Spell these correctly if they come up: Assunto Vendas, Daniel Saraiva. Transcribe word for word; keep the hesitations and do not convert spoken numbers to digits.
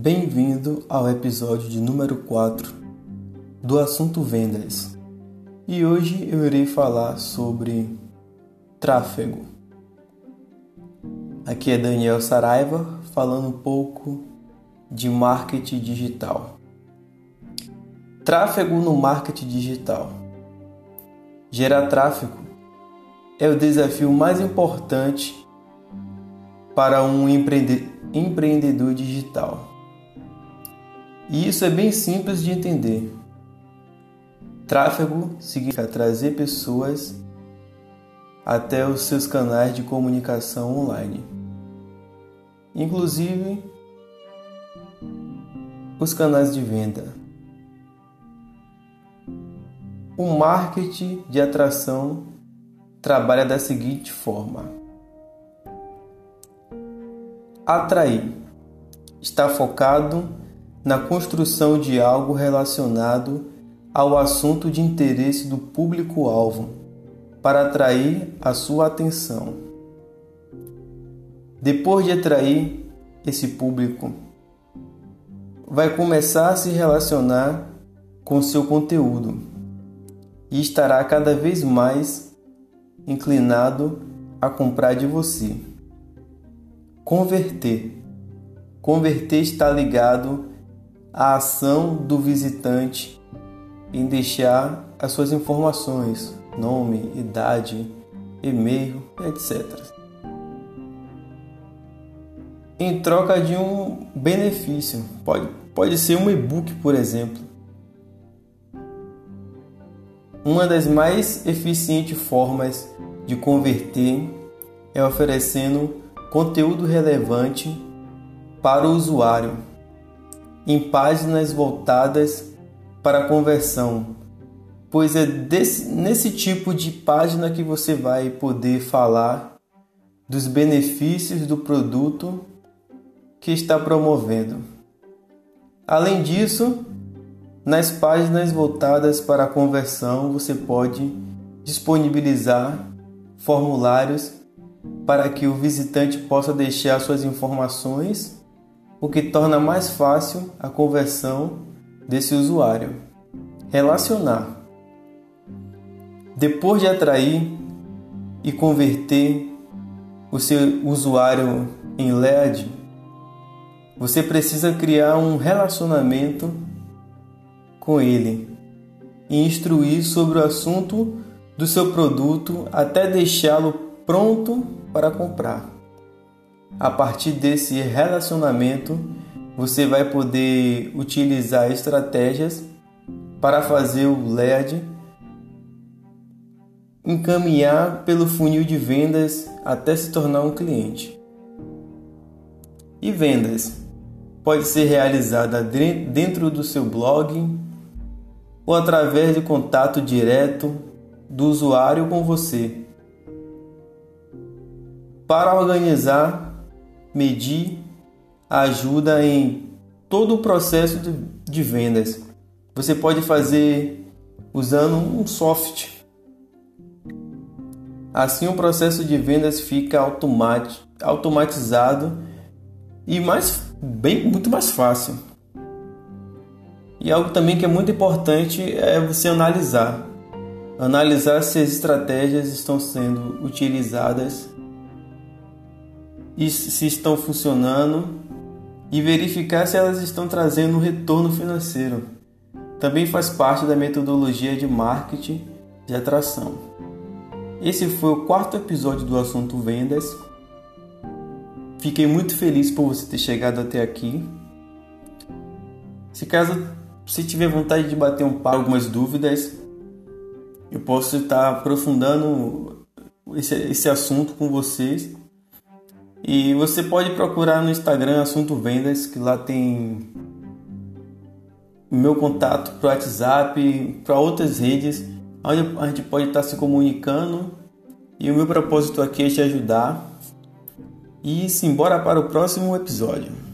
Bem-vindo ao episódio de número quatro do Assunto Vendas. E hoje eu irei falar sobre tráfego. Aqui é Daniel Saraiva falando um pouco de marketing digital. Tráfego no marketing digital. Gerar tráfego é o desafio mais importante para um empreende- empreendedor digital. E isso é bem simples de entender. Tráfego significa trazer pessoas até os seus canais de comunicação online. Inclusive, os canais de venda. O marketing de atração trabalha da seguinte forma. Atrair. Está focado na construção de algo relacionado ao assunto de interesse do público-alvo, para atrair a sua atenção. Depois de atrair esse público, vai começar a se relacionar com seu conteúdo e estará cada vez mais inclinado a comprar de você. Converter. Converter está ligado a ação do visitante em deixar as suas informações, nome, idade, e-mail, etcétera, em troca de um benefício. Pode, pode ser um e-book, por exemplo. Uma das mais eficientes formas de converter é oferecendo conteúdo relevante para o usuário, em páginas voltadas para a conversão, pois é desse, nesse tipo de página que você vai poder falar dos benefícios do produto que está promovendo. Além disso, nas páginas voltadas para a conversão, você pode disponibilizar formulários para que o visitante possa deixar suas informações, o que torna mais fácil a conversão desse usuário. Relacionar. Depois de atrair e converter o seu usuário em lead, você precisa criar um relacionamento com ele e instruir sobre o assunto do seu produto até deixá-lo pronto para comprar. A partir desse relacionamento, você vai poder utilizar estratégias para fazer o lead encaminhar pelo funil de vendas até se tornar um cliente. E vendas pode ser realizada dentro do seu blog ou através de contato direto do usuário com você. Para organizar, medir ajuda em todo o processo de vendas. Você pode fazer usando um software. Assim o processo de vendas fica automatizado e mais, bem, muito mais fácil. E algo também que é muito importante é você analisar. Analisar se as estratégias estão sendo utilizadas e se estão funcionando e verificar se elas estão trazendo um retorno financeiro. Também faz parte da metodologia de marketing de atração. Esse foi o quarto episódio do Assunto Vendas. Fiquei muito feliz por você ter chegado até aqui. Se caso você tiver vontade de bater um papo, algumas dúvidas, eu posso estar aprofundando esse, esse assunto com vocês. E você pode procurar no Instagram Assunto Vendas, que lá tem meu contato para o WhatsApp, para outras redes, onde a gente pode estar se comunicando. E o meu propósito aqui é te ajudar. E simbora para o próximo episódio.